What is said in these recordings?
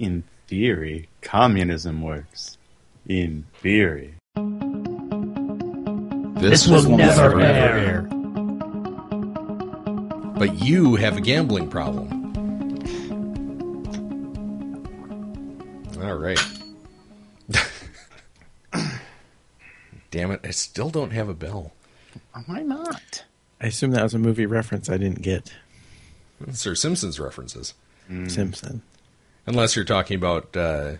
In theory, communism works. In theory. This will never air. But you have a gambling problem. All right. Damn it, I still don't have a bell. Why not? I assume that was a movie reference I didn't get. Those are Simpsons references. Mm. Simpson. Unless you're talking about the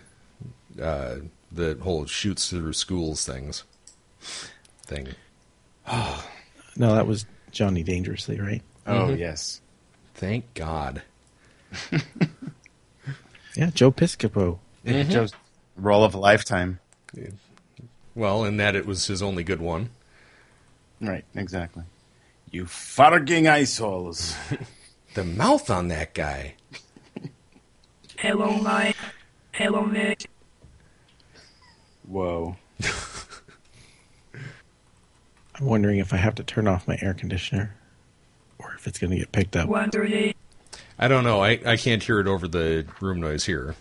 whole shoots through schools thing. Oh, no, that was Johnny Dangerously, right? Oh, mm-hmm. Yes. Thank God. Yeah, Joe Piscopo. Mm-hmm. Joe's role of a lifetime. Well, in that it was his only good one. Right, exactly. You farging assholes. The mouth on that guy. Hello, Nick. Whoa. I'm wondering if I have to turn off my air conditioner or if it's going to get picked up. I don't know. I can't hear it over the room noise here.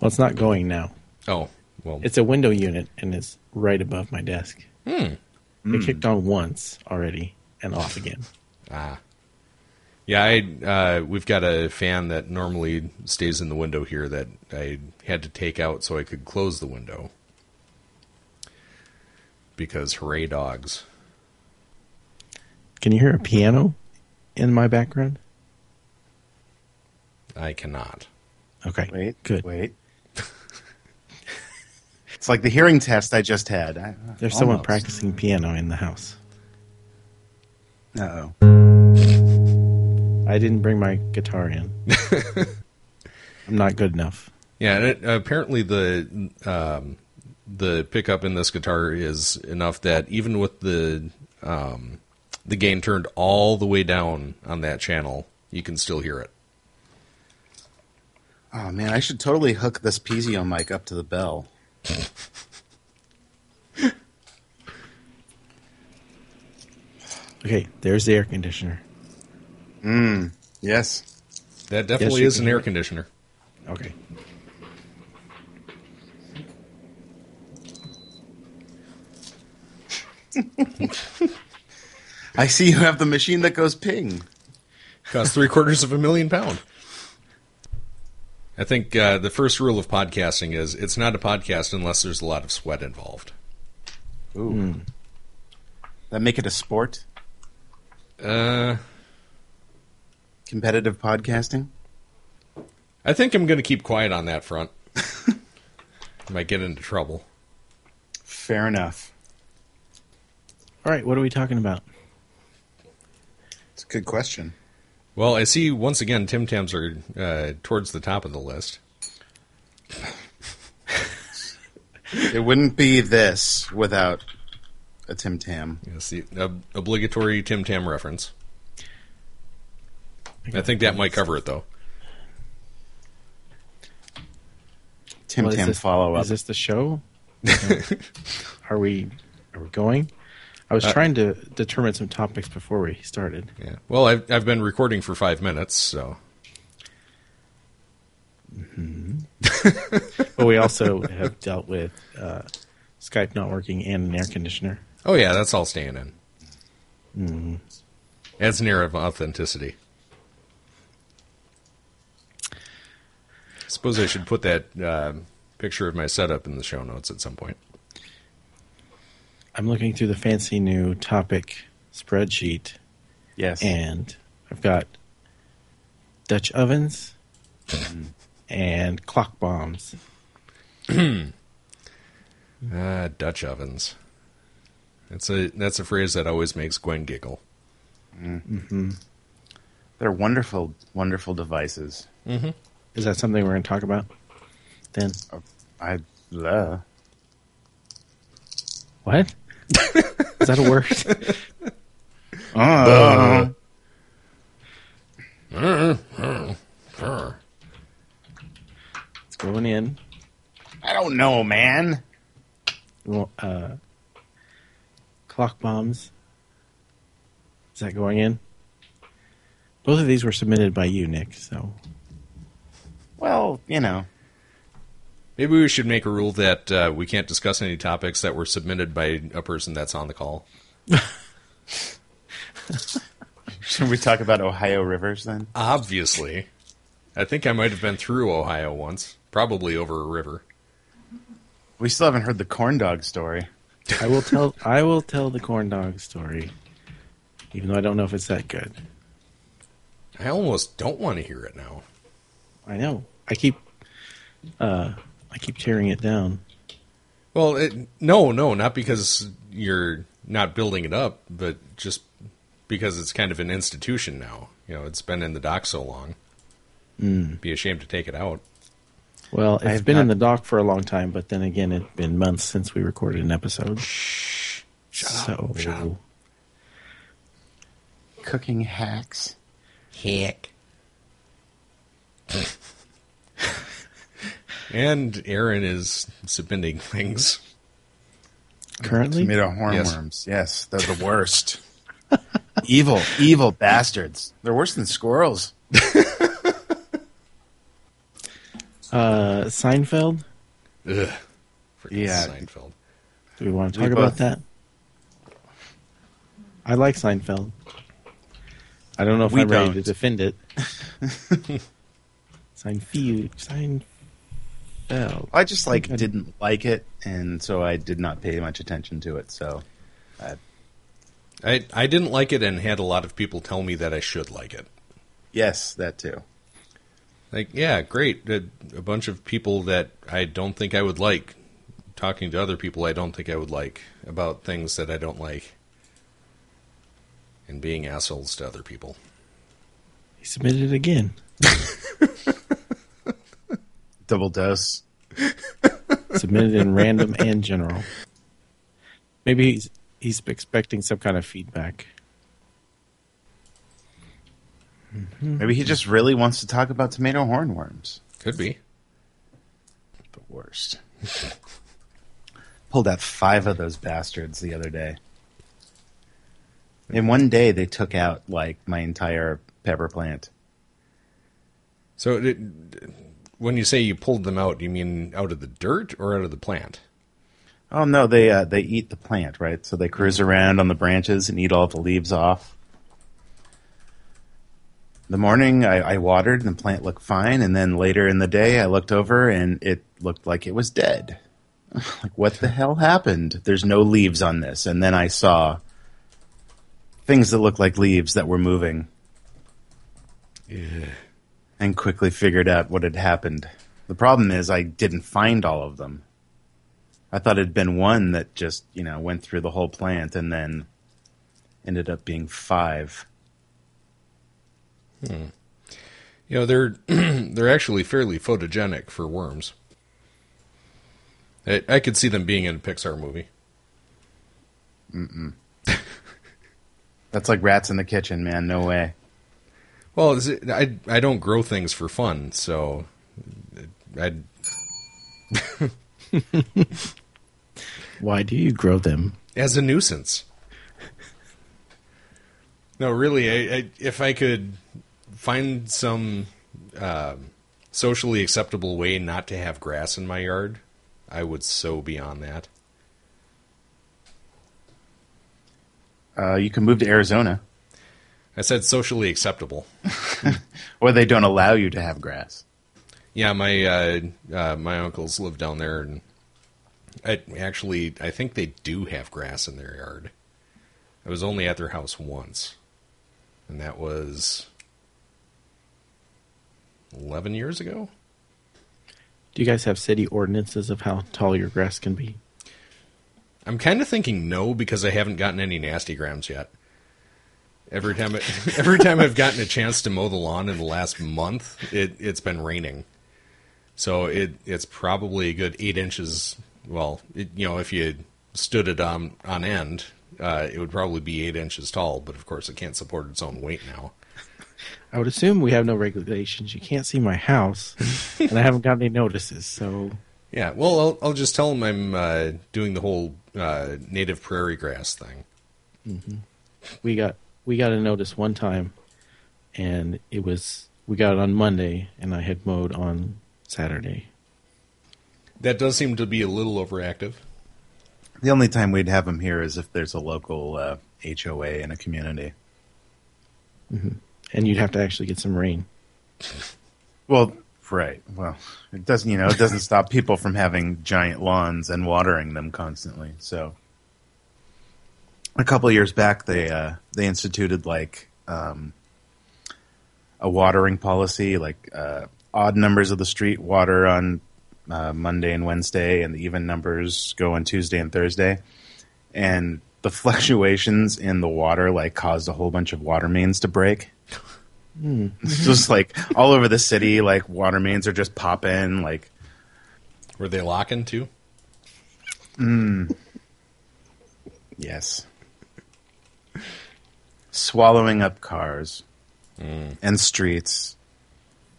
Well, it's not going now. Oh, well. It's a window unit, and it's right above my desk. Hmm. It kicked on once already and off again. Ah. Yeah, we've got a fan that normally stays in the window here that I had to take out so I could close the window. Because hooray dogs. Can you hear a piano in my background? I cannot. Okay. Wait. It's like the hearing test I just had. There's almost someone practicing piano in the house. Uh-oh. I didn't bring my guitar in. I'm not good enough. Yeah, and apparently the pickup in this guitar is enough that even with the gain turned all the way down on that channel, you can still hear it. Oh, man, I should totally hook this Pizio mic up to the bell. Okay, there's the air conditioner. Yes. That definitely is an air conditioner. Okay. I see you have the machine that goes ping. Costs $750,000. I think the first rule of podcasting is it's not a podcast unless there's a lot of sweat involved. Ooh. That make it a sport? Competitive podcasting? I think I'm going to keep quiet on that front. I might get into trouble. Fair enough. All right, what are we talking about? It's a good question. Well, I see, once again, Tim Tams are towards the top of the list. It wouldn't be this without a Tim Tam. Yes, the obligatory Tim Tam reference. I think that might cover it, though. Tim Tam follow-up. Is this the show? Are we going? I was trying to determine some topics before we started. Yeah. Well, I've been recording for 5 minutes, so. Mm-hmm. But we also have dealt with Skype not working and an air conditioner. Oh yeah, that's all staying in. Mm-hmm. Adds an air of authenticity. I suppose I should put that picture of my setup in the show notes at some point. I'm looking through the fancy new topic spreadsheet. Yes. And I've got Dutch ovens and clock bombs. Dutch ovens. That's a phrase that always makes Gwen giggle. Mm-hmm. They're wonderful, wonderful devices. Mm-hmm. Is that something we're going to talk about then? What? Is that a word? It's going in. I don't know, man. Well, clock bombs. Is that going in? Both of these were submitted by you, Nick, so. Well, you know. Maybe we should make a rule that we can't discuss any topics that were submitted by a person that's on the call. Should we talk about Ohio rivers then? Obviously. I think I might have been through Ohio once, probably over a river. We still haven't heard the corn dog story. I will tell the corn dog story, even though I don't know if it's that good. I almost don't want to hear it now. I know. I keep tearing it down. Well, no, not because you're not building it up, but just because it's kind of an institution now. You know, it's been in the dock so long. Mm. Be ashamed to take it out. Well, it's been in the dock for a long time, but then again, it's been months since we recorded an episode. Shh. Shut up. Cooking hacks. Heck. And Aaron is submitting things. Currently? Tomato hornworms. Yes, they're the worst. Evil bastards. They're worse than squirrels. Seinfeld? Ugh. Yeah. Seinfeld. Do we want to talk about that? I like Seinfeld. I don't know if I'm ready to defend it. Seinfeld. I just didn't like it, and so I did not pay much attention to it. So, I didn't like it, and had a lot of people tell me that I should like it. Yes, that too. Like, yeah, great. A bunch of people that I don't think I would like talking to other people I don't think I would like about things that I don't like, and being assholes to other people. He submitted again. Double dose. Submitted in random and general. Maybe he's expecting some kind of feedback. Mm-hmm. Maybe he just really wants to talk about tomato hornworms. Could be. The worst. Pulled out 5 of those bastards the other day. In one day, they took out, my entire pepper plant. So when you say you pulled them out, do you mean out of the dirt or out of the plant? Oh, no, they eat the plant, right? So they cruise around on the branches and eat all the leaves off. The morning, I watered, and the plant looked fine, and then later in the day, I looked over, and it looked like it was dead. Like, what the hell happened? There's no leaves on this. And then I saw things that looked like leaves that were moving. Yeah. And quickly figured out what had happened. The problem is I didn't find all of them. I thought it had been one that just, went through the whole plant and then ended up being 5. Hmm. They're they're actually fairly photogenic for worms. I could see them being in a Pixar movie. Mm-mm. That's like rats in the kitchen, man. No way. Well, I don't grow things for fun, so I'd... Why do you grow them? As a nuisance. No, really, if I could find some socially acceptable way not to have grass in my yard, I would so be on that. You can move to Arizona. I said socially acceptable. Or they don't allow you to have grass. Yeah, my uncles live down there, and I think they do have grass in their yard. I was only at their house once, and that was 11 years ago. Do you guys have city ordinances of how tall your grass can be? I'm kind of thinking no, because I haven't gotten any nasty grams yet. Every time I've gotten a chance to mow the lawn in the last month, it's been raining, so it's probably a good 8 inches. Well, if you stood it on end, it would probably be 8 inches tall. But of course, it can't support its own weight now. I would assume we have no regulations. You can't see my house, and I haven't gotten any notices. So yeah, well, I'll just tell them I'm doing the whole native prairie grass thing. Mm-hmm. We got a notice one time, and we got it on Monday, and I had mowed on Saturday. That does seem to be a little overactive. The only time we'd have them here is if there's a local HOA in a community. Mm-hmm. And you'd have to actually get some rain. Well, right. Well, it doesn't stop people from having giant lawns and watering them constantly. So a couple of years back, they instituted a watering policy, odd numbers of the street water on Monday and Wednesday, and the even numbers go on Tuesday and Thursday. And the fluctuations in the water caused a whole bunch of water mains to break. Mm. It's just all over the city, water mains are just popping. Were they locking too? Mm. Yes. Swallowing up cars and streets.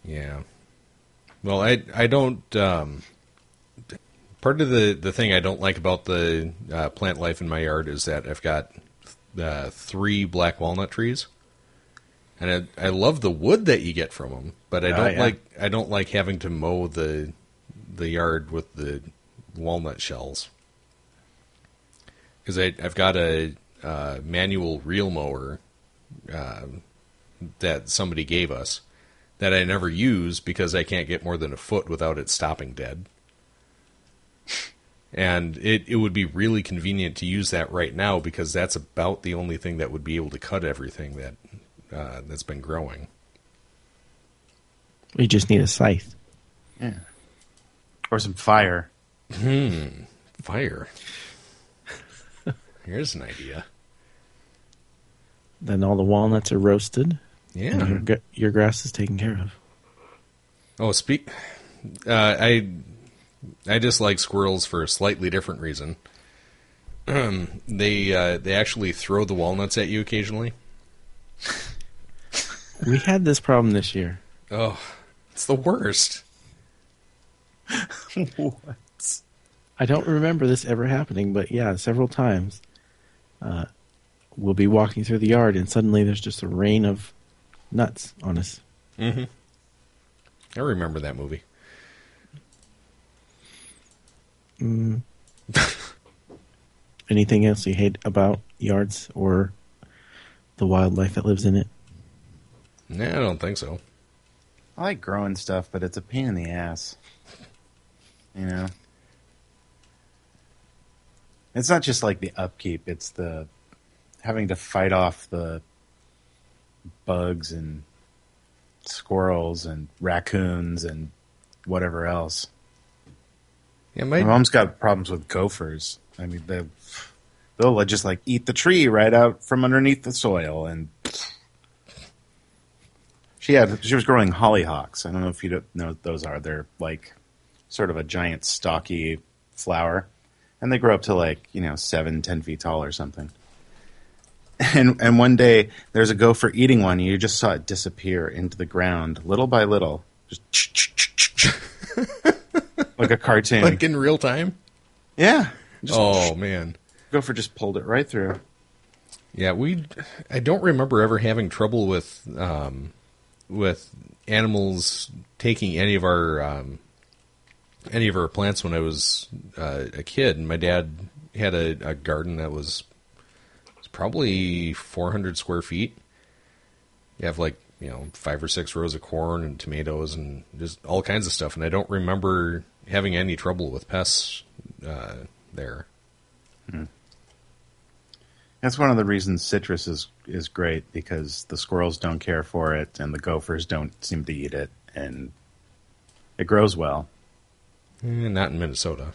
Yeah. Well, I don't. Part of the thing I don't like about the plant life in my yard is that I've got three black walnut trees, and I love the wood that you get from them, but I don't like having to mow the yard with the walnut shells, because I've got a manual reel mower that somebody gave us that I never use because I can't get more than a foot without it stopping dead. And it would be really convenient to use that right now because that's about the only thing that would be able to cut everything that's been growing. We just need a scythe. Yeah. Or some fire. Fire. Here's an idea. Then all the walnuts are roasted. Yeah, and your grass is taken care of. Oh, I dislike squirrels for a slightly different reason. They actually throw the walnuts at you occasionally. We had this problem this year. Oh, it's the worst. What? I don't remember this ever happening, but yeah, several times. We'll be walking through the yard, and suddenly there's just a rain of nuts on us. Mm-hmm. I remember that movie. Mm. Anything else you hate about yards or the wildlife that lives in it? No, I don't think so. I like growing stuff, but it's a pain in the ass. You know? It's not just the upkeep. It's the having to fight off the bugs and squirrels and raccoons and whatever else. Yeah, my mom's got problems with gophers. I mean, they'll just eat the tree right out from underneath the soil. And she was growing hollyhocks. I don't know if you don't know what those are. They're sort of a giant stalky flower, and they grow up to 7-10 feet tall or something. And one day, there's a gopher eating one, and you just saw it disappear into the ground, little by little. Just like a cartoon. Like in real time? Yeah. Man. Gopher just pulled it right through. Yeah, I don't remember ever having trouble with animals taking any of our plants when I was a kid. My dad had a garden that was probably 400 square feet. You have 5 or 6 rows of corn and tomatoes and just all kinds of stuff. And I don't remember having any trouble with pests there. Hmm. That's one of the reasons citrus is great, because the squirrels don't care for it and the gophers don't seem to eat it, and it grows well. Not in Minnesota.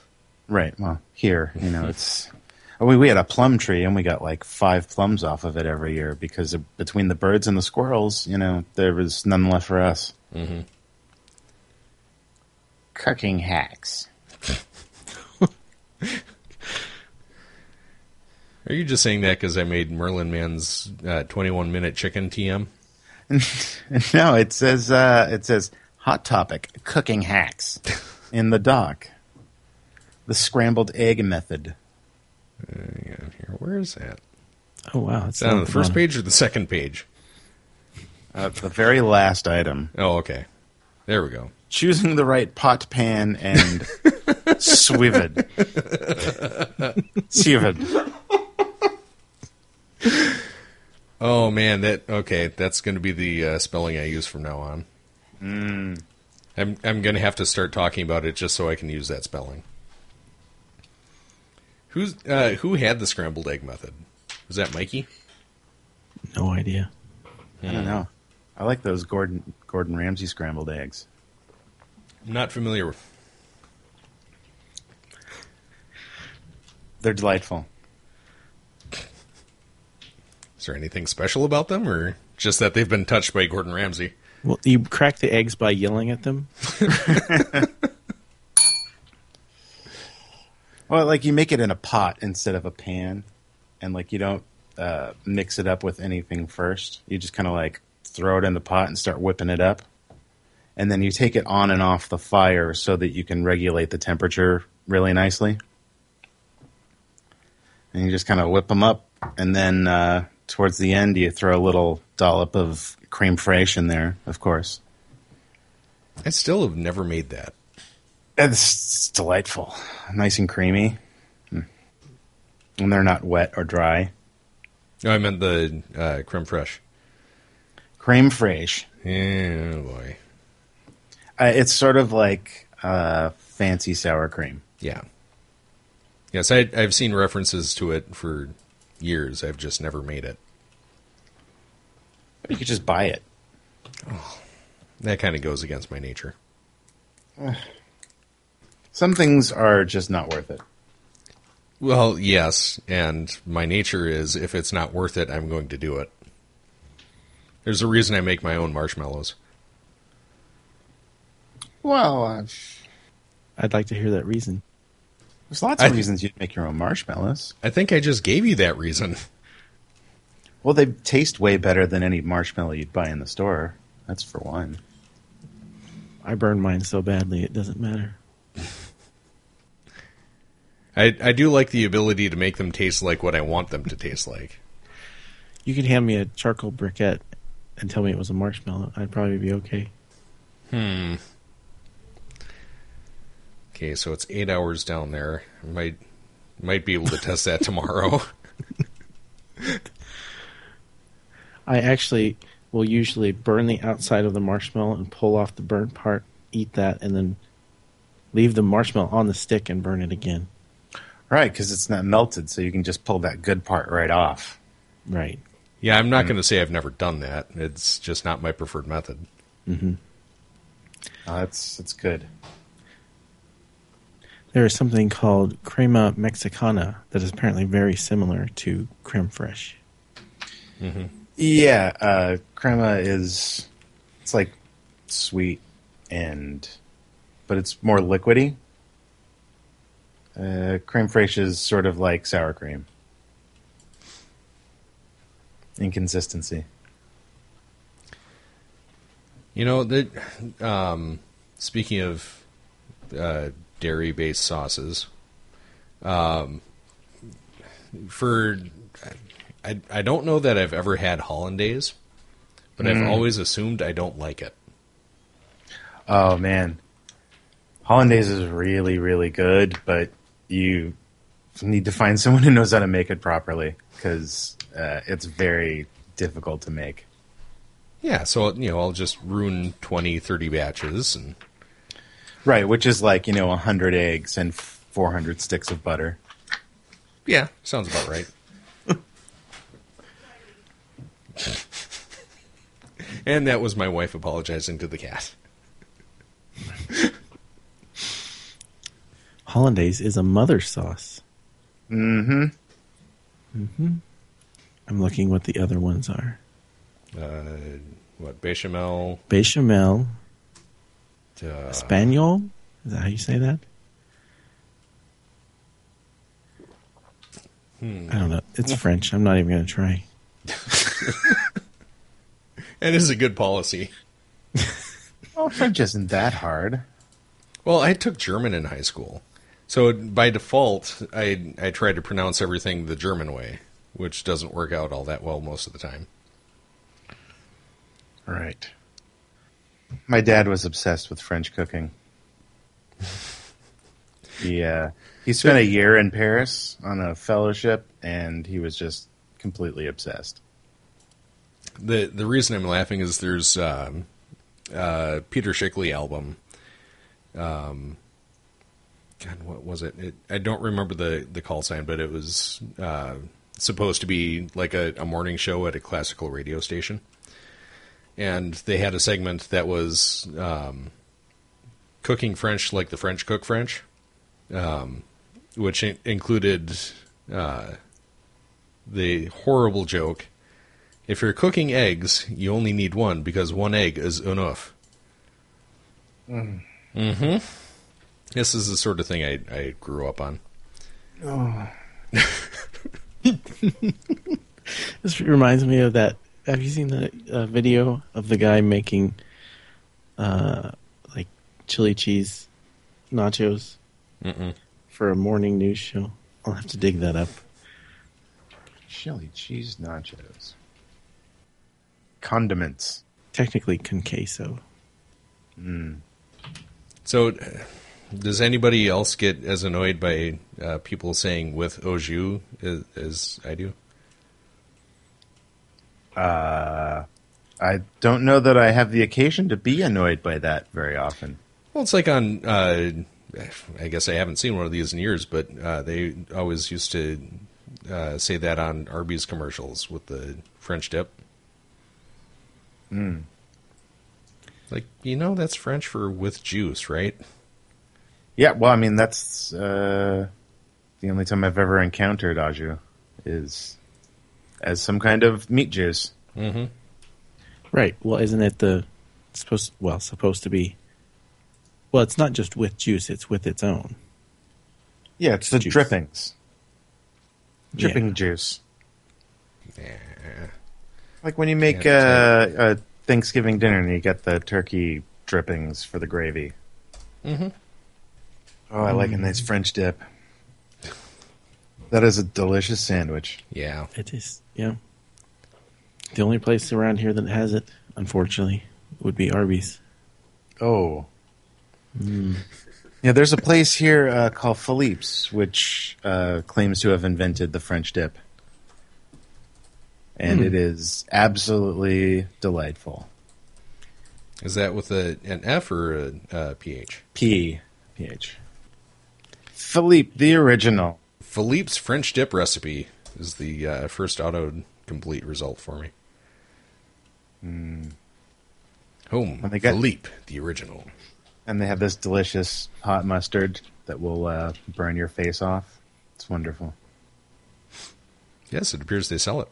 Right. Well, here, it's... We had a plum tree, and we got 5 plums off of it every year because between the birds and the squirrels, there was none left for us. Mm-hmm. Cooking hacks. Are you just saying that because I made Merlin Man's 21-minute chicken TM? No, it says Hot Topic cooking hacks in the dock. The scrambled egg method. Here, where is that? Oh wow! It's on the first page or the second page? The very last item. Oh, okay. There we go. Choosing the right pot, pan, and Swiven. Swiven. Oh, man. That's going to be the spelling I use from now on. Mm. I'm going to have to start talking about it just so I can use that spelling. Who had the scrambled egg method? Was that Mikey? No idea. I don't know. I like those Gordon Ramsay scrambled eggs. I'm not familiar with. They're delightful. Is there anything special about them, or just that they've been touched by Gordon Ramsay? Well, you crack the eggs by yelling at them. Well, like you make it in a pot instead of a pan, and like you don't mix it up with anything first. You just kind of like throw it in the pot and start whipping it up. And then you take it on and off the fire so that you can regulate the temperature really nicely. And you just kind of whip them up. And then towards the end, you throw a little dollop of crème fraîche in there, of course. I still have never made that. It's delightful. Nice and creamy. And they're not wet or dry. No, I meant the crème fraîche. Crème fraîche. Yeah, oh boy. It's sort of like fancy sour cream. Yeah. Yes, I've seen references to it for years. I've just never made it. You could just buy it. Oh, that kind of goes against my nature. Some things are just not worth it. Well, yes, and my nature is if it's not worth it, I'm going to do it. There's a reason I make my own marshmallows. Well, I'd like to hear that reason. There's lots of reasons you'd make your own marshmallows. I think I just gave you that reason. Well, they taste way better than any marshmallow you'd buy in the store. That's for one. I burn mine so badly it doesn't matter. I do like the ability to make them taste like what I want them to taste like. You could hand me a charcoal briquette and tell me it was a marshmallow. I'd probably be okay. Okay, so it's 8 hours down there. I might be able to test that tomorrow. I actually will usually burn the outside of the marshmallow and pull off the burnt part, eat that, and then leave the marshmallow on the stick and burn it again. Right, because it's not melted, so you can just pull that good part right off. Right. Yeah, I'm not going to say I've never done that. It's just not my preferred method. Mm-hmm. That's good. There is something called crema mexicana that is apparently very similar to crème fraîche. Mm-hmm. Yeah, crema is it's like sweet but it's more liquidy. Crème fraîche is sort of like sour cream in consistency. You know that. Speaking of dairy-based sauces. I don't know that I've ever had hollandaise, but I've always assumed I don't like it. Oh, man. Hollandaise is really, really good, but you need to find someone who knows how to make it properly, because it's very difficult to make. Yeah, so I'll just ruin 20, 30 batches and... Right, which is like, 100 eggs and 400 sticks of butter. Yeah, sounds about right. And that was my wife apologizing to the cat. Hollandaise is a mother sauce. Mm-hmm. Mm-hmm. I'm looking what the other ones are. What, bechamel? Bechamel. Spangles? Is that how you say that? I don't know. It's French. I'm not even going to try. That is a good policy. Well, French isn't that hard. Well, I took German in high school. So by default, I tried to pronounce everything the German way, which doesn't work out all that well most of the time. Right. My dad was obsessed with French cooking. He spent a year in Paris on a fellowship, and he was just completely obsessed. The reason I'm laughing is there's a Peter Schickele album. God, what was it? I don't remember the call sign, but it was supposed to be like a morning show at a classical radio station. And they had a segment that was cooking French like the French cook French, which included the horrible joke, if you're cooking eggs, you only need one because one egg is enough. Mm-hmm. This is the sort of thing I grew up on. Oh. This reminds me of that. Have you seen the video of the guy making like chili cheese nachos for a morning news show? I'll have to dig that up. Chili cheese nachos. Condiments. Technically con queso. Mm. So does anybody else get as annoyed by people saying with au jus as I do? I don't know that I have the occasion to be annoyed by that very often. Well, it's like on, I guess I haven't seen one of these in years, but they always used to say that on Arby's commercials with the French dip. Mm. Like, you know, that's French for with juice, right? Yeah, well, I mean, that's the only time I've ever encountered au jus is as some kind of meat juice. Mm-hmm. Right. Well, isn't it supposed to be? Well, it's not just with juice. It's with its own. Yeah, it's the juice. Drippings. Dripping juice. Yeah. Like when you make a Thanksgiving dinner and you get the turkey drippings for the gravy. Mm-hmm. Oh, I like a nice French dip. That is a delicious sandwich. Yeah. It is. Yeah. The only place around here that has it, unfortunately, would be Arby's. Oh. Mm. Yeah, there's a place here called Philippe's, which claims to have invented the French dip. And it is absolutely delightful. Is that with an F or a PH? PH. Philippe, the original. Philippe's French dip recipe is the first autocomplete result for me. Mm. Philippe, the original. And they have this delicious hot mustard that will burn your face off. It's wonderful. Yes, it appears they sell it.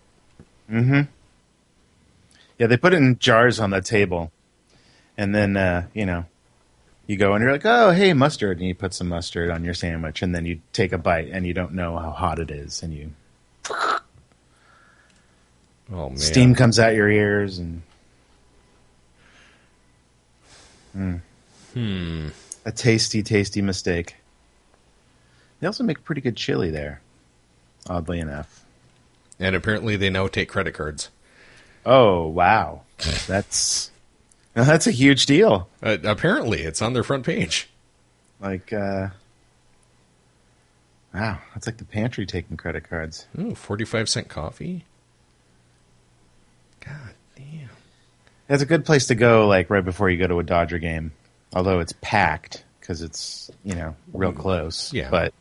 Mm-hmm. Yeah, they put it in jars on the table. And then, you go and you're like, oh, hey, mustard. And you put some mustard on your sandwich and then you take a bite and you don't know how hot it is. And you... Oh, man. Steam comes out your ears. And a tasty, tasty mistake. They also make pretty good chili there, oddly enough. And apparently they now take credit cards. Oh, wow. That's a huge deal. Apparently, it's on their front page. Like, wow, that's like the pantry taking credit cards. Ooh, 45-cent coffee? God damn. That's a good place to go, like, right before you go to a Dodger game. Although it's packed, because it's, real close. Yeah. But...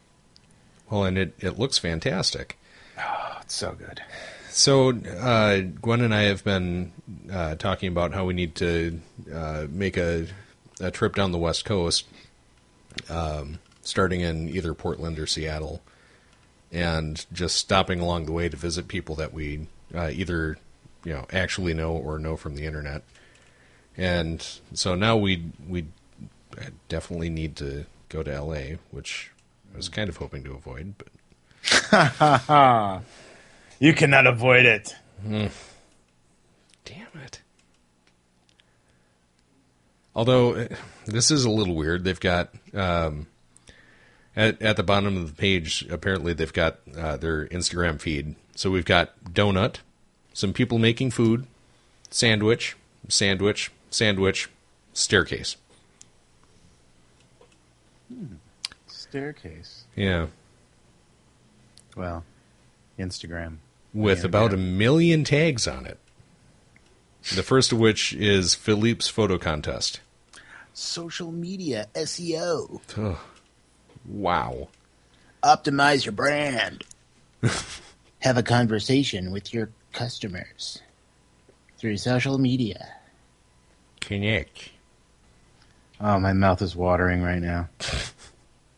Well, and it looks fantastic. Oh, it's so good. So, Gwen and I have been talking about how we need to make a trip down the West Coast, starting in either Portland or Seattle, and just stopping along the way to visit people that we either actually know or know from the internet. And so now we definitely need to go to LA, which I was kind of hoping to avoid, but ha ha ha. You cannot avoid it. Mm. Damn it. Although, this is a little weird. They've got, at the bottom of the page, apparently they've got their Instagram feed. So we've got donut, some people making food, sandwich, staircase. staircase. Yeah. Well, Instagram. With about 1 million tags on it. The first of which is Philippe's photo contest. Social media, SEO. Oh, wow. Optimize your brand. Have a conversation with your customers through social media. Connect. Oh, my mouth is watering right now.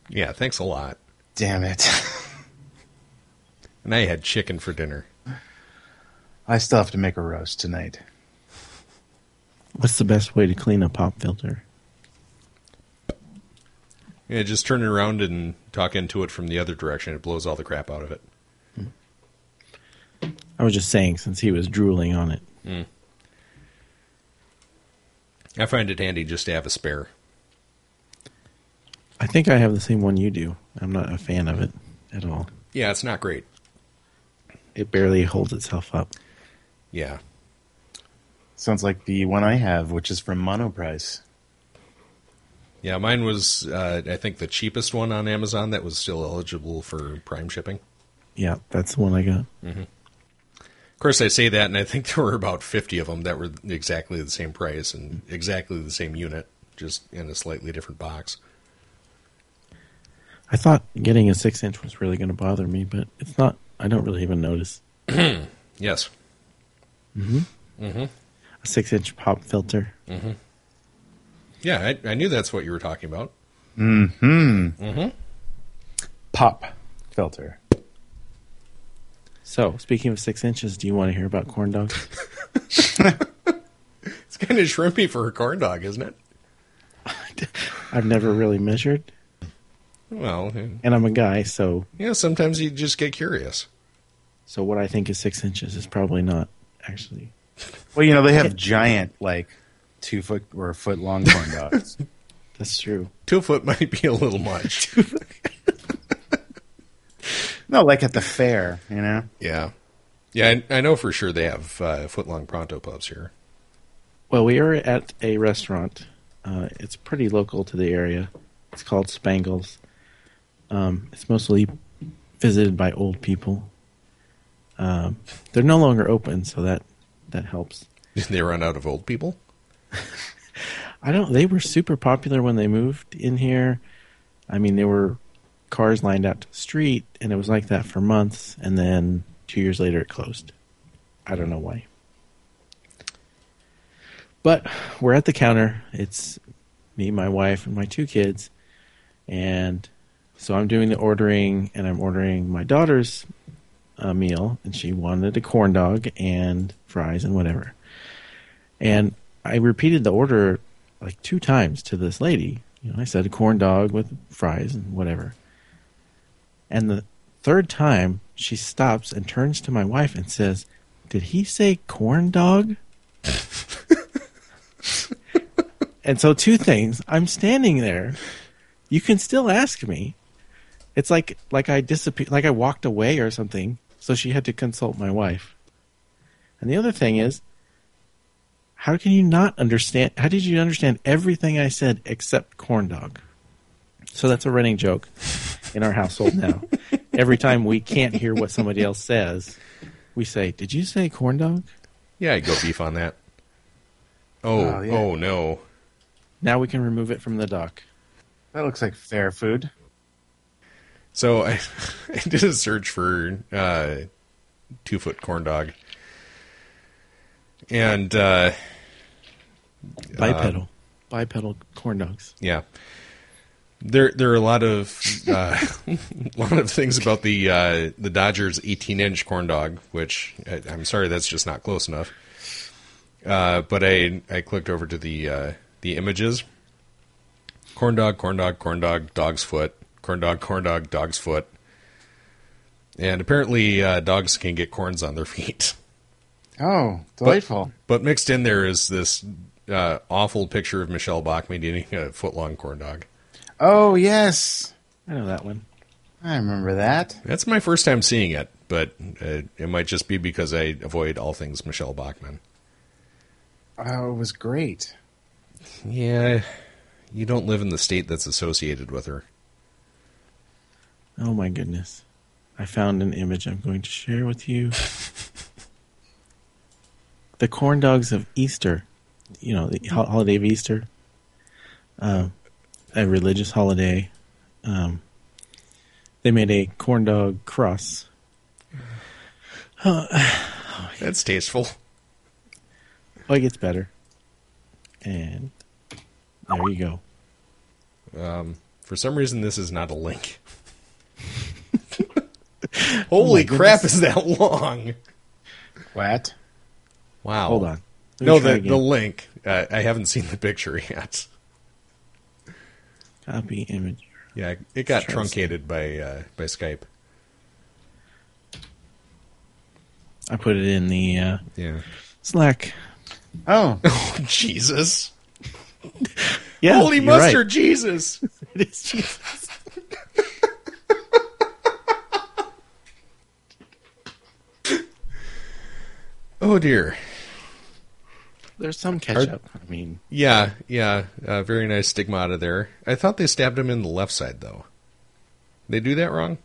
Yeah, thanks a lot. Damn it. And I had chicken for dinner. I still have to make a roast tonight. What's the best way to clean a pop filter? Yeah, just turn it around and talk into it from the other direction. It blows all the crap out of it. I was just saying, since he was drooling on it. Mm. I find it handy just to have a spare. I think I have the same one you do. I'm not a fan of it at all. Yeah, it's not great. It barely holds itself up. Yeah. Sounds like the one I have, which is from MonoPrice. Yeah, mine was, I think, the cheapest one on Amazon that was still eligible for Prime shipping. Yeah, that's the one I got. Mm-hmm. Of course, I say that, and I think there were about 50 of them that were exactly the same price and exactly the same unit, just in a slightly different box. I thought getting a 6-inch was really going to bother me, but it's not. I don't really even notice. Yes. Mm-hmm. Mm-hmm. A 6-inch pop filter. Mm-hmm. Yeah, I knew that's what you were talking about. Mm-hmm. Mm-hmm. Pop filter. So, speaking of 6 inches, do you want to hear about corn dogs? It's kind of shrimpy for a corn dog, isn't it? I've never really measured. Well, and I'm a guy, so... Yeah, sometimes you just get curious. So what I think is 6 inches is probably not, actually. Well, you know, they have giant, like, 2 foot or foot long corn dogs. That's true. 2 foot might be a little much. No, like at the fair, you know? Yeah. Yeah, I know for sure they have foot long pronto pups here. Well, we are at a restaurant. It's pretty local to the area. It's called Spangles. It's mostly visited by old people. They're no longer open, so that helps. Did they run out of old people? I don't. They were super popular when they moved in here. I mean, there were cars lined out to the street, and it was like that for months. And then 2 years later, it closed. I don't know why. But we're at the counter. It's me, my wife, and my 2 kids, and. So I'm doing the ordering, and I'm ordering my daughter's meal, and she wanted a corn dog and fries and whatever. And I repeated the order like 2 times to this lady. You know, I said a corn dog with fries and whatever. And the 3rd time, she stops and turns to my wife and says, "Did he say corn dog?" And so 2 things. I'm standing there. You can still ask me. It's like I disappeared, like I walked away or something. So she had to consult my wife. And the other thing is, how can you not understand? How did you understand everything I said except corn dog? So that's a running joke in our household now. Every time we can't hear what somebody else says, we say, "Did you say corn dog?" Yeah, I go beef on that. Oh, yeah. Oh no! Now we can remove it from the dock. That looks like fair food. So I did a search for 2 foot corn dog and bipedal corn dogs. Yeah, there are a lot of things about the Dodgers 18-inch corn dog, which I'm sorry, that's just not close enough. But I clicked over to the images. Corn dog, corn dog, corn dog, dog's foot. Corn dog, dog's foot. And apparently dogs can get corns on their feet. Oh, delightful. But mixed in there is this awful picture of Michele Bachmann eating a foot-long corn dog. Oh, yes. I know that one. I remember that. That's my first time seeing it, but it might just be because I avoid all things Michele Bachmann. Oh, it was great. Yeah, you don't live in the state that's associated with her. Oh my goodness. I found an image I'm going to share with you. The corn dogs of Easter. You know, the holiday of Easter. A religious holiday. They made a corn dog cross. That's tasteful. Well, it gets better. And there you go. For some reason, this is not a link. Holy crap, is that long? What? Wow. Hold on. No, the link. I haven't seen the picture yet. Copy image. Yeah, it got truncated by Skype. I put it in the Slack. Oh, Jesus. Yeah, holy mustard, right. Jesus. It is Jesus. Oh, dear. There's some ketchup. Yeah. Very nice stigmata there. I thought they stabbed him in the left side, though. They do that wrong?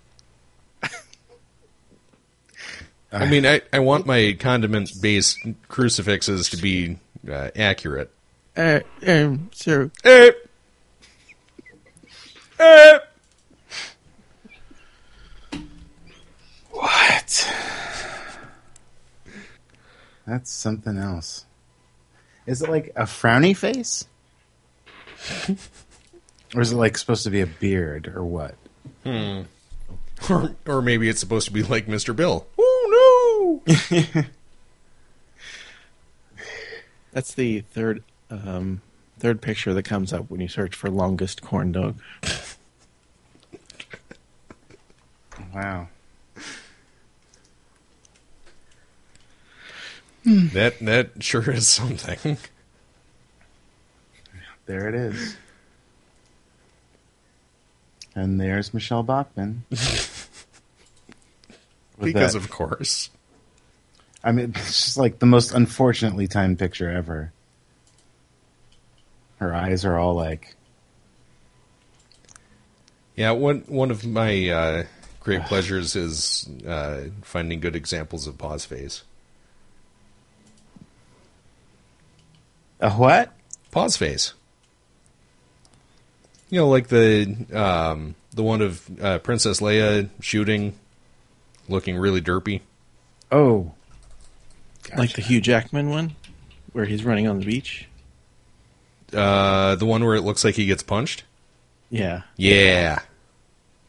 I mean, I want my condiment-based crucifixes to be accurate. Sir. What? That's something else. Is it like a frowny face? Or is it like supposed to be a beard or what? Hmm. Or maybe it's supposed to be like Mr. Bill. Oh, no! That's the third picture that comes up when you search for longest corn dog. Wow. That sure is something. There it is. And there's Michele Bachmann. Because of course. I mean, it's just like the most unfortunately timed picture ever. Her eyes are all like... Yeah, one of my great pleasures is finding good examples of pause phase. A what? Pause phase. You know, like the one of Princess Leia shooting, looking really derpy. Oh. Gotcha. Like the Hugh Jackman one, where he's running on the beach? The one where it looks like he gets punched? Yeah. Yeah.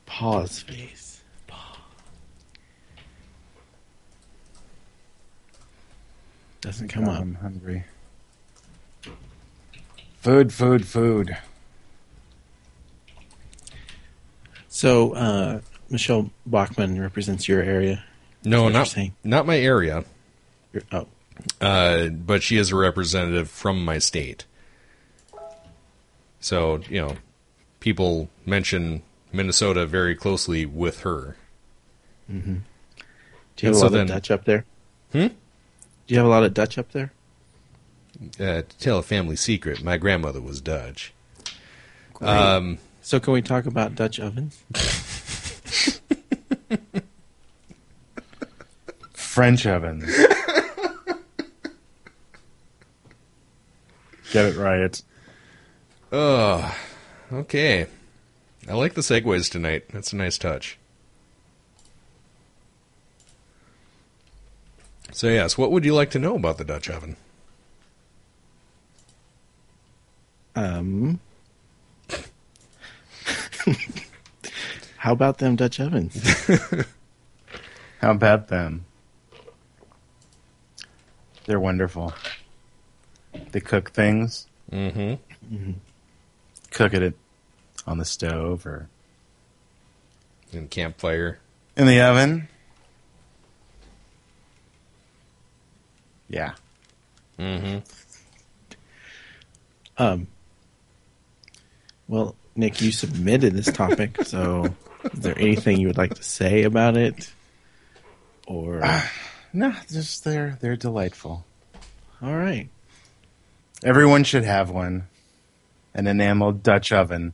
Pause phase. Pause. Doesn't come up. I'm hungry. Food. So, Michele Bachmann represents your area? No, not my area. But she is a representative from my state. So, you know, people mention Minnesota very closely with her. Mm-hmm. Do you have a lot of Dutch up there? Hmm? Do you have a lot of Dutch up there? To tell a family secret, my grandmother was Dutch. Great. So can we talk about Dutch ovens? French ovens. Get it right. Oh, okay. I like the segues tonight. That's a nice touch. So yes, what would you like to know about the Dutch oven? How about them Dutch ovens? How about them? They're wonderful. They cook things. Mm-hmm. Mm-hmm. Cook it on the stove or in campfire. In the oven. Yeah. Mm-hmm. Well, Nick, you submitted this topic, so is there anything you would like to say about it? Or no, just they're delightful. All right. Everyone should have one. An enameled Dutch oven.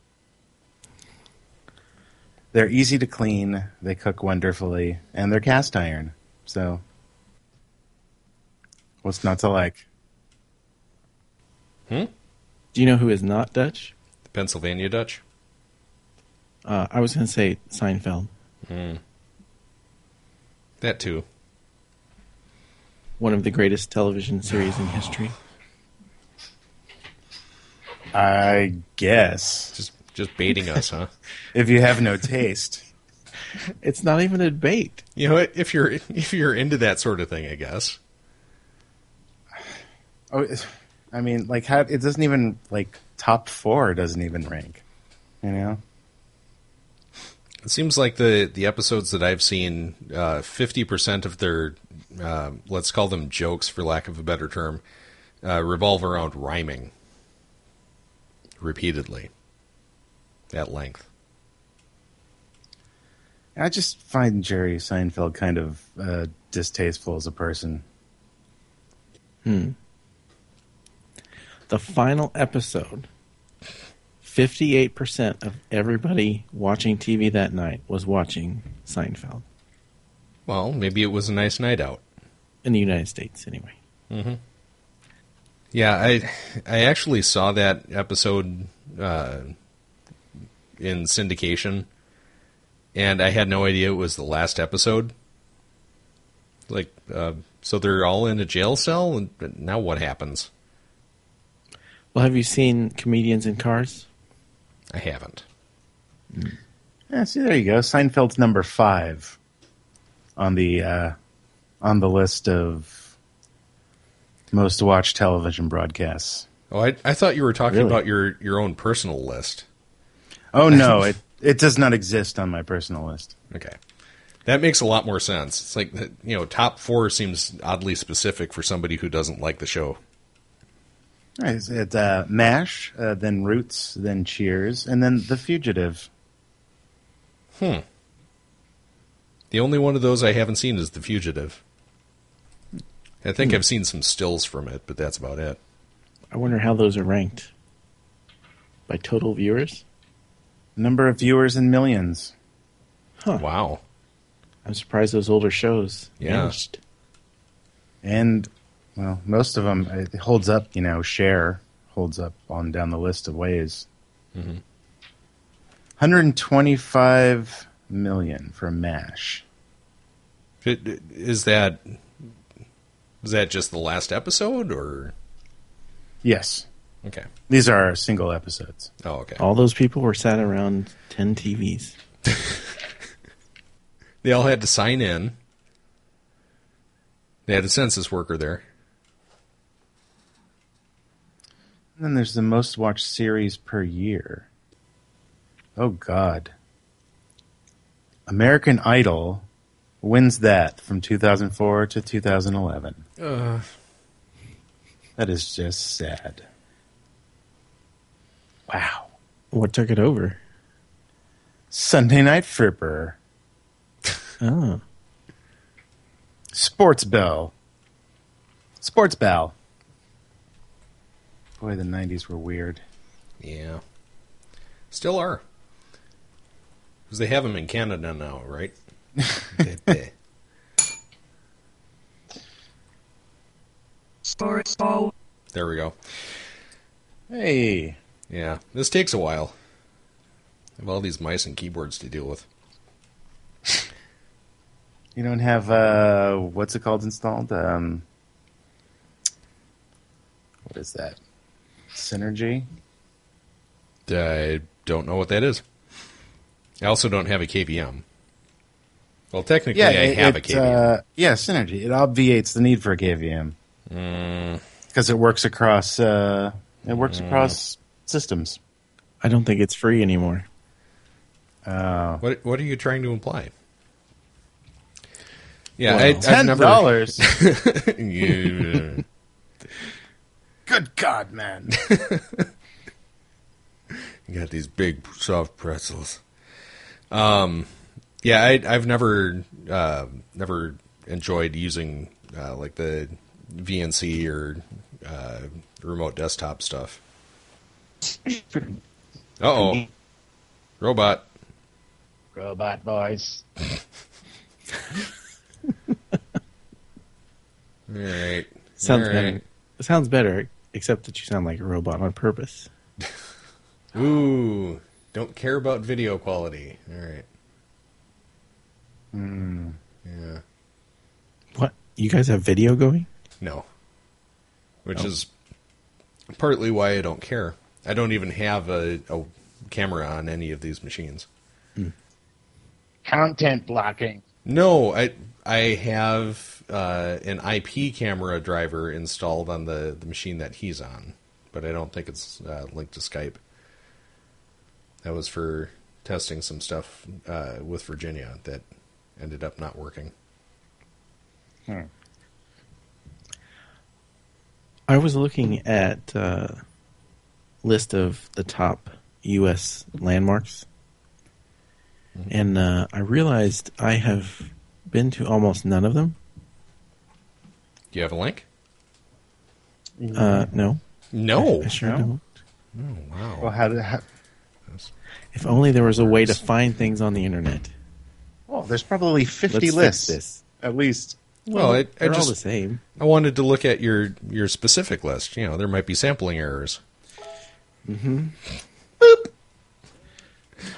They're easy to clean, they cook wonderfully, and they're cast iron. So, what's not to like? Hmm? Do you know who is not Dutch? The Pennsylvania Dutch? I was going to say Seinfeld. Mm. That too. One of the greatest television series in history. I guess. Just baiting us, huh? If you have no taste. It's not even a bait. You know, if you're into that sort of thing, I guess. Oh, I mean, like, how it doesn't even, like, top four doesn't even rank, you know? It seems like the episodes that I've seen, 50% of their, let's call them jokes for lack of a better term, revolve around rhyming repeatedly at length. I just find Jerry Seinfeld kind of distasteful as a person. Hmm. The final episode... 58% of everybody watching TV that night was watching Seinfeld. Well, maybe it was a nice night out. In the United States, anyway. Mm-hmm. Yeah, I actually saw that episode in syndication, and I had no idea it was the last episode. Like, so they're all in a jail cell, and now what happens? Well, have you seen Comedians in Cars? I haven't. Yeah, see, there you go. Seinfeld's number 5 on the list of most watched television broadcasts. Oh, I thought you were talking about your own personal list. Oh no, it does not exist on my personal list. Okay, that makes a lot more sense. It's like, you know, top 4 seems oddly specific for somebody who doesn't like the show. Right, it's MASH, then Roots, then Cheers, and then The Fugitive. Hmm. The only one of those I haven't seen is The Fugitive. I think I've seen some stills from it, but that's about it. I wonder how those are ranked. By total viewers? Number of viewers in millions. Huh. Wow. I'm surprised those older shows managed. And... well, most of them, it holds up, you know, Share holds up on down the list of ways. Mm-hmm. 125 million for MASH. Is that just the last episode, or? Yes. Okay. These are single episodes. Oh, okay. All those people were sat around 10 TVs. They all had to sign in. They had a census worker there. And then there's the most watched series per year. Oh, God. American Idol wins that from 2004 to 2011. That is just sad. Wow. What took it over? Sunday Night Flipper. Oh. Sports Bell. Boy, the 90s were weird. Yeah. Still are. Because they have them in Canada now, right? Sports Bell. There we go. Hey. Yeah. This takes a while. I have all these mice and keyboards to deal with. You don't have, what's it called installed? What is that? Synergy? I don't know what that is. I also don't have a KVM. Well, technically, I have a KVM. Synergy. It obviates the need for a KVM because it works across across systems. I don't think it's free anymore. What are you trying to imply? Yeah, wow. $10. Yeah. Good God, man! You got these big soft pretzels. Yeah, I've never enjoyed using like the VNC or remote desktop stuff. Uh oh, robot. Robot voice. All right. Sounds better. It sounds better, except that you sound like a robot on purpose. Ooh. Don't care about video quality. All right. Mm. Yeah. What? You guys have video going? No. Which is partly why I don't care. I don't even have a camera on any of these machines. Mm. Content blocking. No, I have an IP camera driver installed on the machine that he's on, but I don't think it's linked to Skype. That was for testing some stuff with Virginia that ended up not working. Hmm. I was looking at a list of the top U.S. landmarks, and I realized I have been to almost none of them. Do you have a link? No. No? I sure don't. Oh, wow. Well, how did that happen? If only there was a way to find things on the internet. Well, there's probably 50 lists, at least. Well, they're all the same. I wanted to look at your specific list. You know, there might be sampling errors. Mm-hmm. Boop.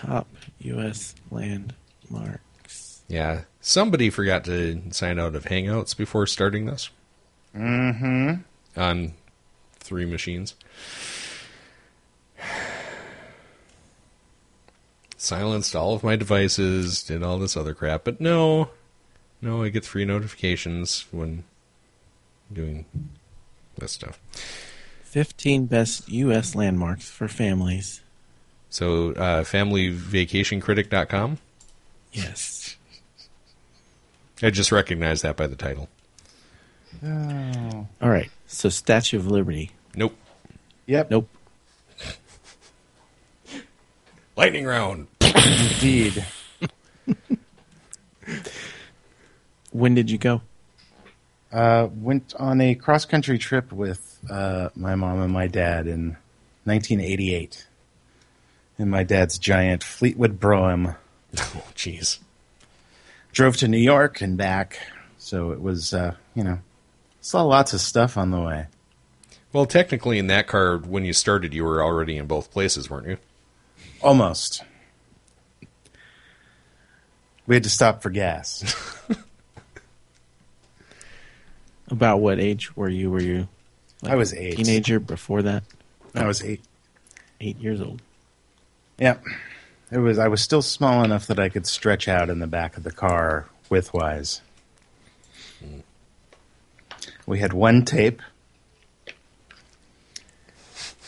Top U.S. landmarks. Yeah. Somebody forgot to sign out of Hangouts before starting this. Mm-hmm. On 3 machines. Silenced all of my devices, did all this other crap, but no, I get 3 notifications when doing this stuff. 15 best U.S. landmarks for families. So, familyvacationcritic.com? Yes. I just recognized that by the title. Oh. All right, so Statue of Liberty. Nope. Yep. Nope. Lightning round. Indeed. When did you go? Went on a cross-country trip with my mom and my dad in 1988. In my dad's giant Fleetwood Brougham. Oh, jeez. Drove to New York and back. So it was, saw lots of stuff on the way. Well, technically in that car, when you started, you were already in both places, weren't you? Almost. We had to stop for gas. About what age were you? Were you like I was 8. A teenager before that? I was 8. 8 years old. Yep. It was. I was still small enough that I could stretch out in the back of the car widthwise. We had one tape.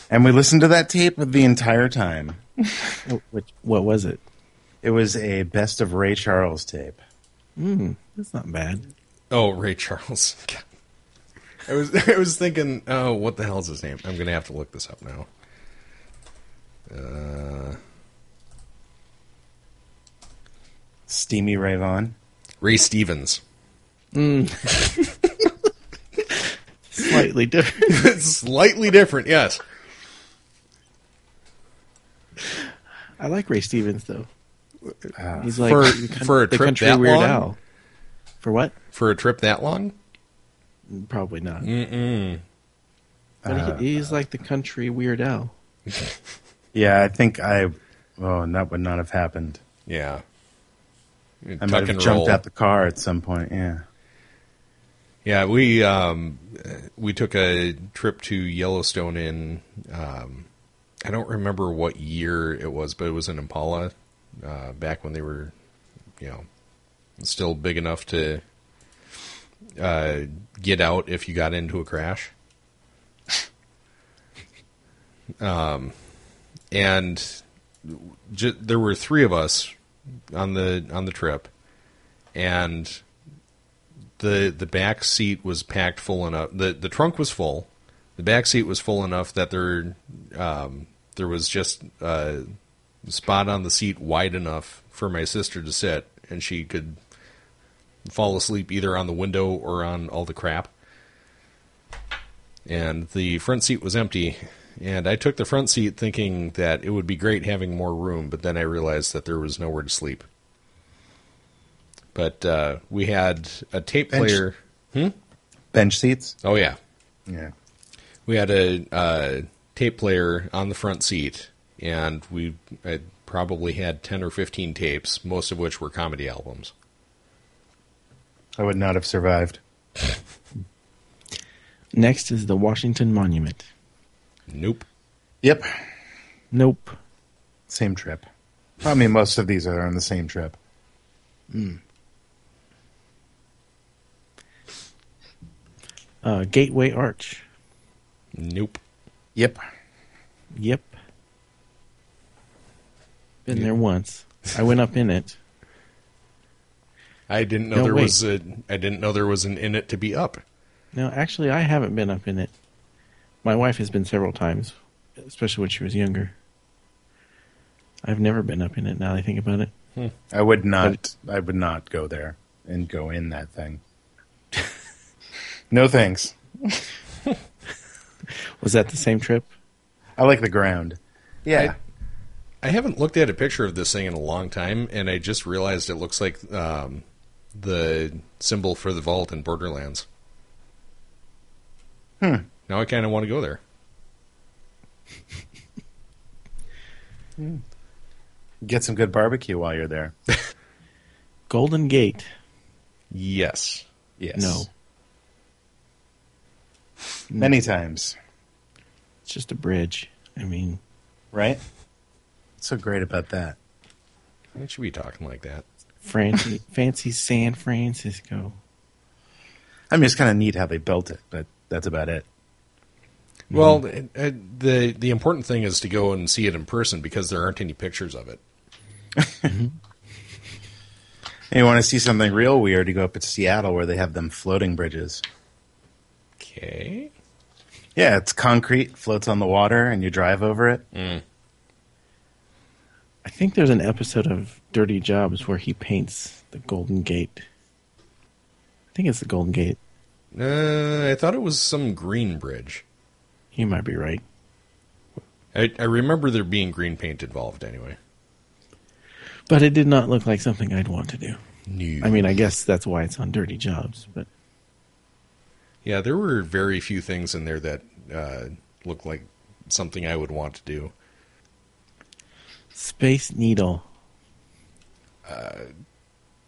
And we listened to that tape the entire time. What was it? It was a best of Ray Charles tape. That's not bad. Oh, Ray Charles. I was thinking, oh, what the hell's his name? I'm going to have to look this up now. Steamy Ray Vaughan. Ray Stevens. Slightly different. Slightly different, yes. I like Ray Stevens, though. He's like for a trip that Weird long? Al. For what? For a trip that long? Probably not. Mm-mm. But he's like the country Weird Al. Yeah, I think that would not have happened. Yeah. I might have jumped out the car at some point, yeah. Yeah, we took a trip to Yellowstone in... I don't remember what year it was, but it was an Impala back when they were, still big enough to get out if you got into a crash. And there were 3 of us on the trip, and the back seat was packed full enough. The trunk was full. The back seat was full enough that there was just a spot on the seat wide enough for my sister to sit, and she could fall asleep either on the window or on all the crap. And the front seat was empty, and I took the front seat thinking that it would be great having more room, but then I realized that there was nowhere to sleep. But we had a tape player. Bench seats? Oh, yeah. Yeah. We had a tape player on the front seat, and I probably had 10 or 15 tapes, most of which were comedy albums. I would not have survived. Next is the Washington Monument. Nope. Yep. Nope. Same trip. I mean, most of these are on the same trip. Mm. Gateway Arch. Nope. Yep. Yep. Been there once. I went up in it. I didn't know I didn't know there was an in it to be up. No, actually, I haven't been up in it. My wife has been several times, especially when she was younger. I've never been up in it. Now that I think about it, I would not go there and go in that thing. No thanks. Was that the same trip? I like the ground. Yeah. I haven't looked at a picture of this thing in a long time, and I just realized it looks like the symbol for the vault in Borderlands. Now I kind of want to go there. Get some good barbecue while you're there. Golden Gate. Yes. Yes. No. Many times. It's just a bridge. I mean, right? What's so great about that? Why should we be talking like that? Fancy San Francisco. I mean, it's kind of neat how they built it, but that's about it. Well, the important thing is to go and see it in person because there aren't any pictures of it. And you want to see something real weird, you go up to Seattle where they have them floating bridges. Okay. Yeah, it's concrete, floats on the water, and you drive over it. Mm. I think there's an episode of Dirty Jobs where he paints the Golden Gate. I think it's the Golden Gate. I thought it was some green bridge. You might be right. I remember there being green paint involved anyway. But it did not look like something I'd want to do. No. I mean, I guess that's why it's on Dirty Jobs, but... Yeah, there were very few things in there that looked like something I would want to do. Space Needle.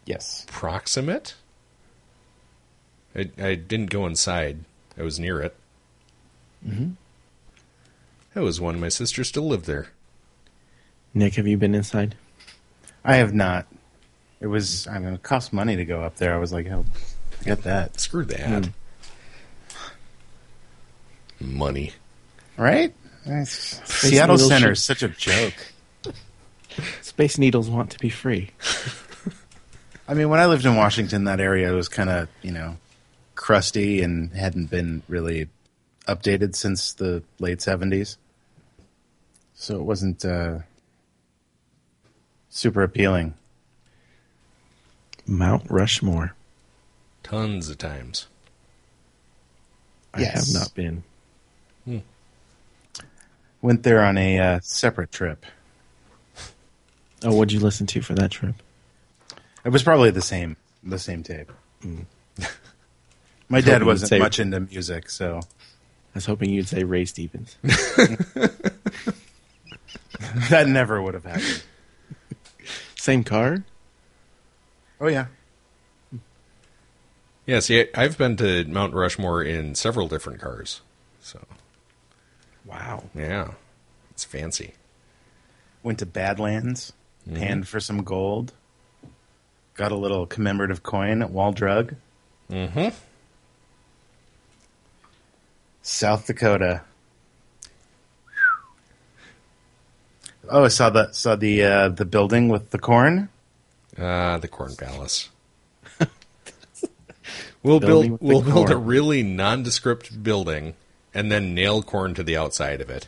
Yes. Proximate? I didn't go inside. I was near it. Mm-hmm. That was one. My sister still lived there. Nick, have you been inside? I have not. It cost money to go up there. I was like, oh, forget that. Screw that. Mm. Money. Right? Seattle Center is such a joke. Space Needles want to be free. I mean, when I lived in Washington, that area was kind of, crusty and hadn't been really updated since the late 70s. So it wasn't super appealing. Mount Rushmore. Tons of times. I have not been. Went there on a separate trip. Oh, what'd you listen to for that trip? It was probably the same tape. Mm. My dad wasn't much into music, so I was hoping you'd say Ray Stevens. That never would have happened. Same car? Oh yeah. Yeah, see, I've been to Mount Rushmore in several different cars. So, wow. Yeah, it's fancy. Went to Badlands, panned for some gold, got a little commemorative coin at Waldrug. Mm-hmm. South Dakota. Oh, I saw the building with the corn. The Corn Palace. We'll build a really nondescript building and then nail corn to the outside of it.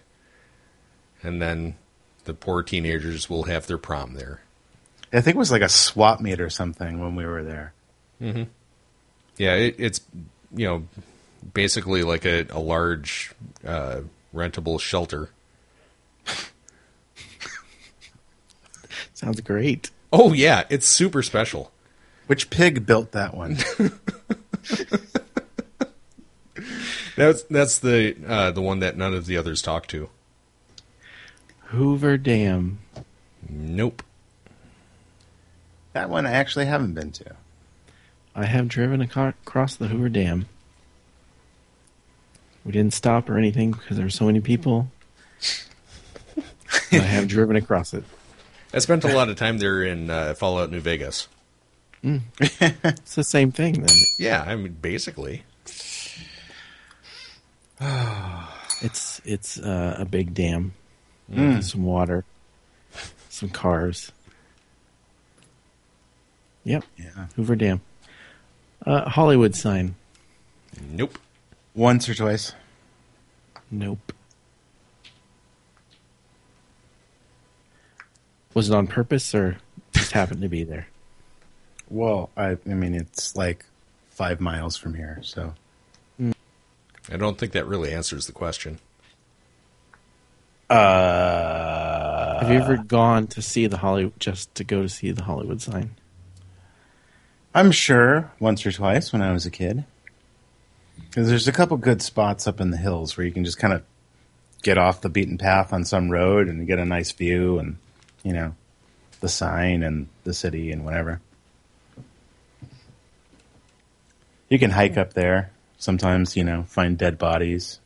And then the poor teenagers will have their prom there. I think it was like a swap meet or something when we were there. Mm-hmm. Yeah, it's basically like a large rentable shelter. Sounds great. Oh yeah, it's super special. Which pig built that one? That's the one that none of the others talk to. Hoover Dam. Nope. That one I actually haven't been to. I have driven across the Hoover Dam. We didn't stop or anything because there were so many people. I have driven across it. I spent a lot of time there in Fallout New Vegas. Mm. It's the same thing, then. Yeah, I mean, basically. It's a big dam. Mm. Some water. Some cars. Yep. Yeah. Hoover Dam. Hollywood sign. Nope. Once or twice. Nope. Was it on purpose or just happened to be there? Well, I mean, it's like 5 miles from here, so. I don't think that really answers the question. Have you ever gone to see the Hollywood, just to go to see the Hollywood sign? I'm sure once or twice when I was a kid. Because there's a couple good spots up in the hills where you can just kind of get off the beaten path on some road and get a nice view and, you know, the sign and the city and whatever. You can hike up there. Sometimes, you know, find dead bodies.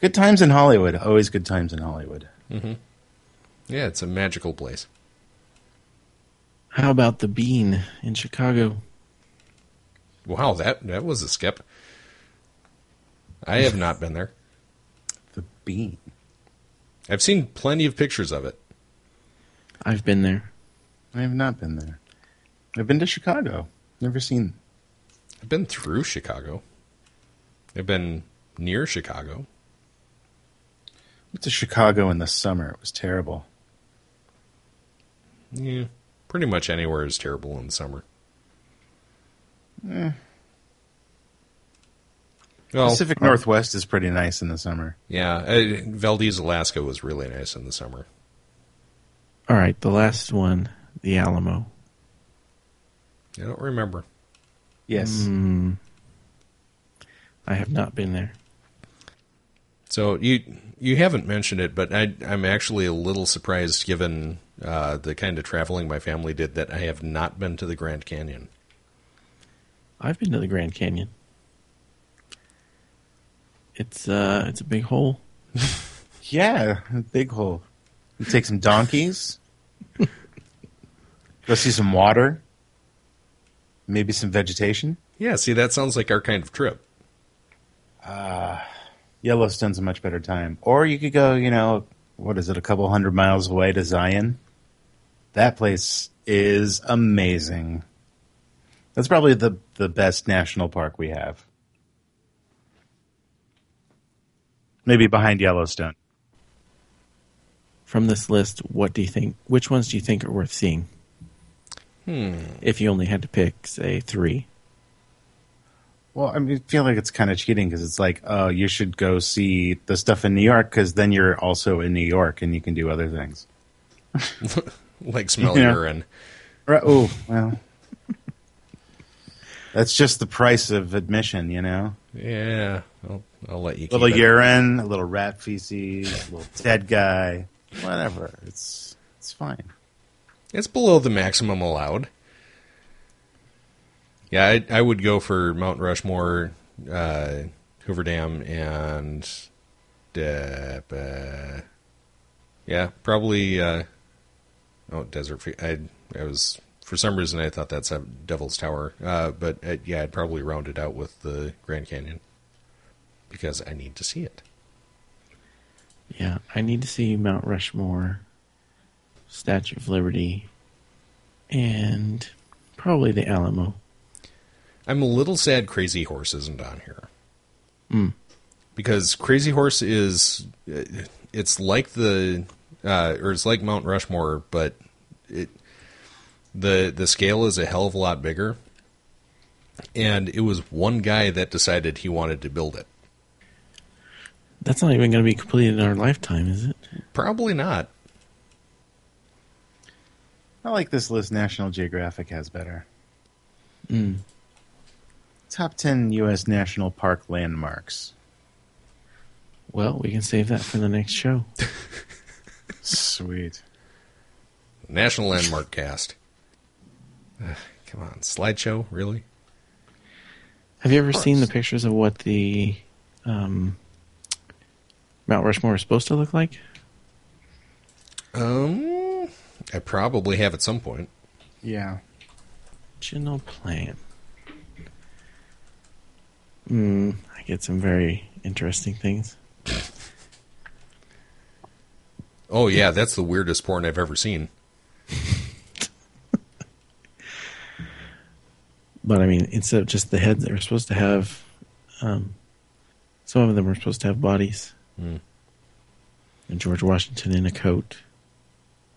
Good times in Hollywood. Always good times in Hollywood. Mm-hmm. Yeah, it's a magical place. How about the Bean in Chicago? Wow, that was a skip. I have not been there. The Bean. I've seen plenty of pictures of it. I've been there. I have not been there. I've been to Chicago. Never seen. I've been through Chicago. I've been near Chicago. I went to Chicago in the summer. It was terrible. Yeah, pretty much anywhere is terrible in the summer. Well, Pacific Northwest is pretty nice in the summer. Yeah, Valdez, Alaska was really nice in the summer. All right, the last one, the Alamo. I don't remember. Yes. I have not been there. So you haven't mentioned it, but I'm actually a little surprised given the kind of traveling my family did that I have not been to the Grand Canyon. I've been to the Grand Canyon. It's a big hole. Yeah, a big hole. You take some donkeys. Go see some water. Maybe some vegetation. Yeah, see, that sounds like our kind of trip. Yellowstone's a much better time. Or you could go, you know, what is it, a couple 100 miles away to Zion? That place is amazing. That's probably the best national park we have. Maybe behind Yellowstone. From this list, what do you think? Which ones do you think are worth seeing? If you only had to pick, say, 3. Well, I mean, I feel like it's kind of cheating because it's like, oh, you should go see the stuff in New York because then you're also in New York and you can do other things. Like smell urine. Right, oh, well. That's just the price of admission, you know? Yeah. I'll let you keep it. A little urine, a little rat feces, a little dead guy, whatever. It's fine. It's below the maximum allowed. Yeah, I would go for Mount Rushmore, Hoover Dam, and probably Desert. I was for some reason I thought that's Devil's Tower, but I'd probably round it out with the Grand Canyon because I need to see it. Yeah, I need to see Mount Rushmore. Statue of Liberty, and probably the Alamo. I'm a little sad Crazy Horse isn't on here. Because Crazy Horse is, it's like it's like Mount Rushmore, but the scale is a hell of a lot bigger. And it was one guy that decided he wanted to build it. That's not even going to be completed in our lifetime, is it? Probably not. I like this list National Geographic has better. Mm. Top 10 U.S. National Park landmarks. Well, we can save that for the next show. Sweet. National Landmark Cast. Come on, slideshow, really? Have you ever seen the pictures of what the Mount Rushmore is supposed to look like? I probably have at some point. Yeah. Original plan. I get some very interesting things. Oh, yeah, that's the weirdest porn I've ever seen. But, I mean, instead of just the heads, they were supposed to have... some of them were supposed to have bodies. Mm. And George Washington in a coat.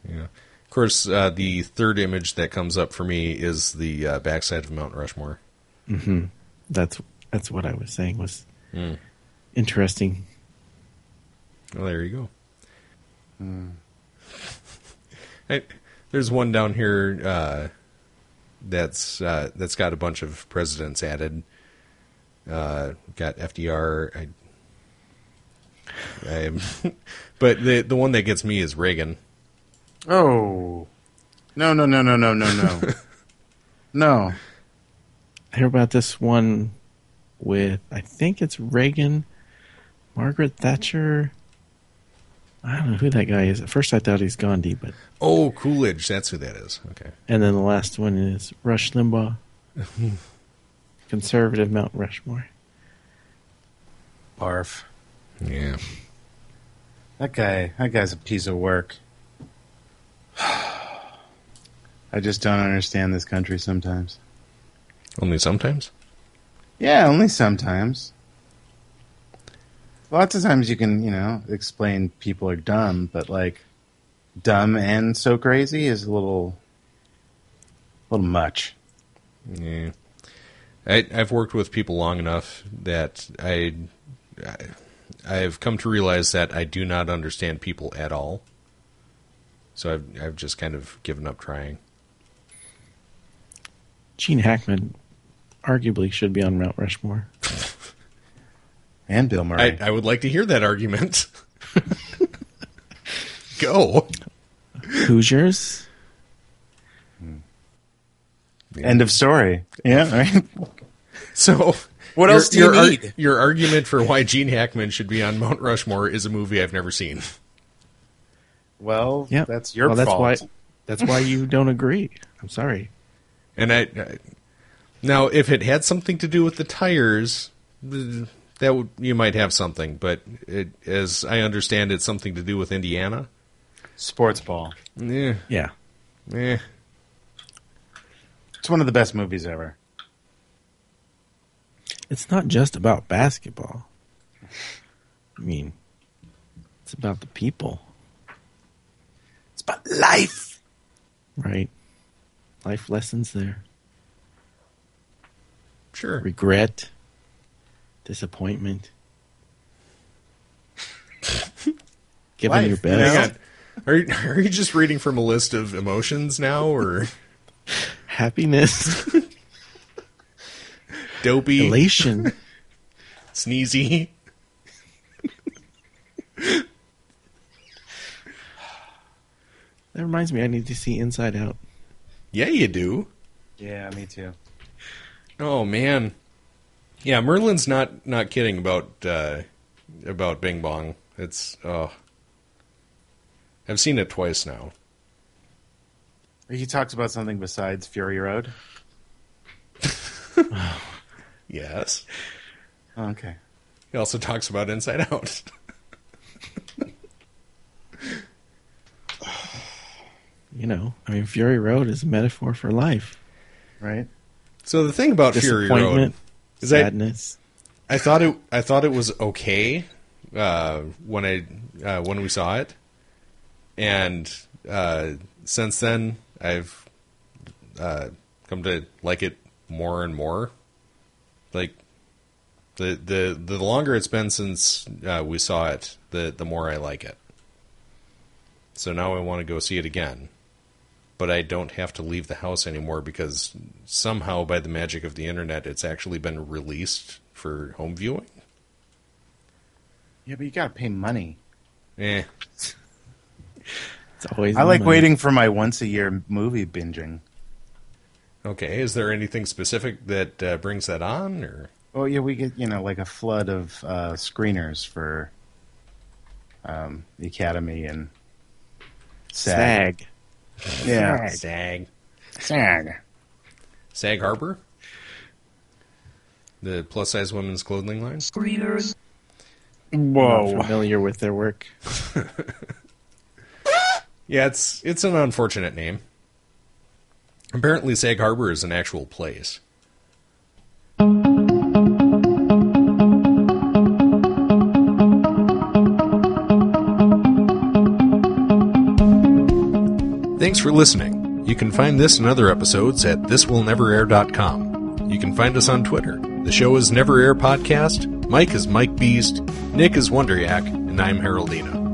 Yeah. Of course, the third image that comes up for me is the backside of Mount Rushmore. Mm-hmm. That's what I was saying was interesting. Well, there you go. There's one down here that's got a bunch of presidents added. Got FDR. But the one that gets me is Reagan. Oh no! No. I hear about this one with I think it's Reagan, Margaret Thatcher. I don't know who that guy is. At first I thought he's Gandhi, but... Oh, Coolidge. That's who that is. Okay. And then the last one is Rush Limbaugh. Conservative Mount Rushmore. Barf. Yeah. That guy's a piece of work. I just don't understand this country sometimes. Only sometimes? Yeah, only sometimes. Lots of times you can, explain people are dumb, but like dumb and so crazy is a little much. Yeah, I've worked with people long enough that I've come to realize that I do not understand people at all. So I've just kind of given up trying. Gene Hackman arguably should be on Mount Rushmore. And Bill Murray. I would like to hear that argument. Go. Hoosiers. Yeah. End of story. Yeah. Right. So what else do you need? Your argument for why Gene Hackman should be on Mount Rushmore is a movie I've never seen. Well, yep. That's your fault. That's why you don't agree. I'm sorry. And now, if it had something to do with the tires... That you might have something, but as I understand, it's something to do with Indiana. Sports ball. Yeah. Yeah. Yeah. It's one of the best movies ever. It's not just about basketball. I mean, it's about the people. It's about life. Right. Life lessons there. Sure. Regret. Disappointment. Giving life, your best. Are you just reading from a list of emotions now, or happiness, dopey, elation, sneezy? That reminds me, I need to see Inside Out. Yeah, you do. Yeah, me too. Oh man. Yeah, Merlin's not kidding about Bing Bong. It's I've seen it twice now. He talks about something besides Fury Road. Yes. Oh, okay. He also talks about Inside Out. Fury Road is a metaphor for life, right? So the thing about Fury Road. Sadness. I thought it was okay when we saw it, and since then I've come to like it more and more. Like the longer it's been since we saw it, the more I like it. So now I want to go see it again, but I don't have to leave the house anymore because somehow by the magic of the internet, it's actually been released for home viewing. Yeah, but you got to pay money. Eh. It's always I like money. Waiting for my once-a-year movie binging. Okay, is there anything specific that brings that on? Or? Oh, yeah, we get, like a flood of screeners for the Academy and SAG. Yeah. SAG. Sag Harbor? The plus-size women's clothing line? Screeners. Whoa. I'm not familiar with their work. Yeah, it's an unfortunate name. Apparently, Sag Harbor is an actual place. Thanks for listening. You can find this and other episodes at thiswillneverair.com. You can find us on Twitter. The show is Never Air Podcast. Mike is Mike Beast. Nick is Wonder Yak. And I'm Haroldina.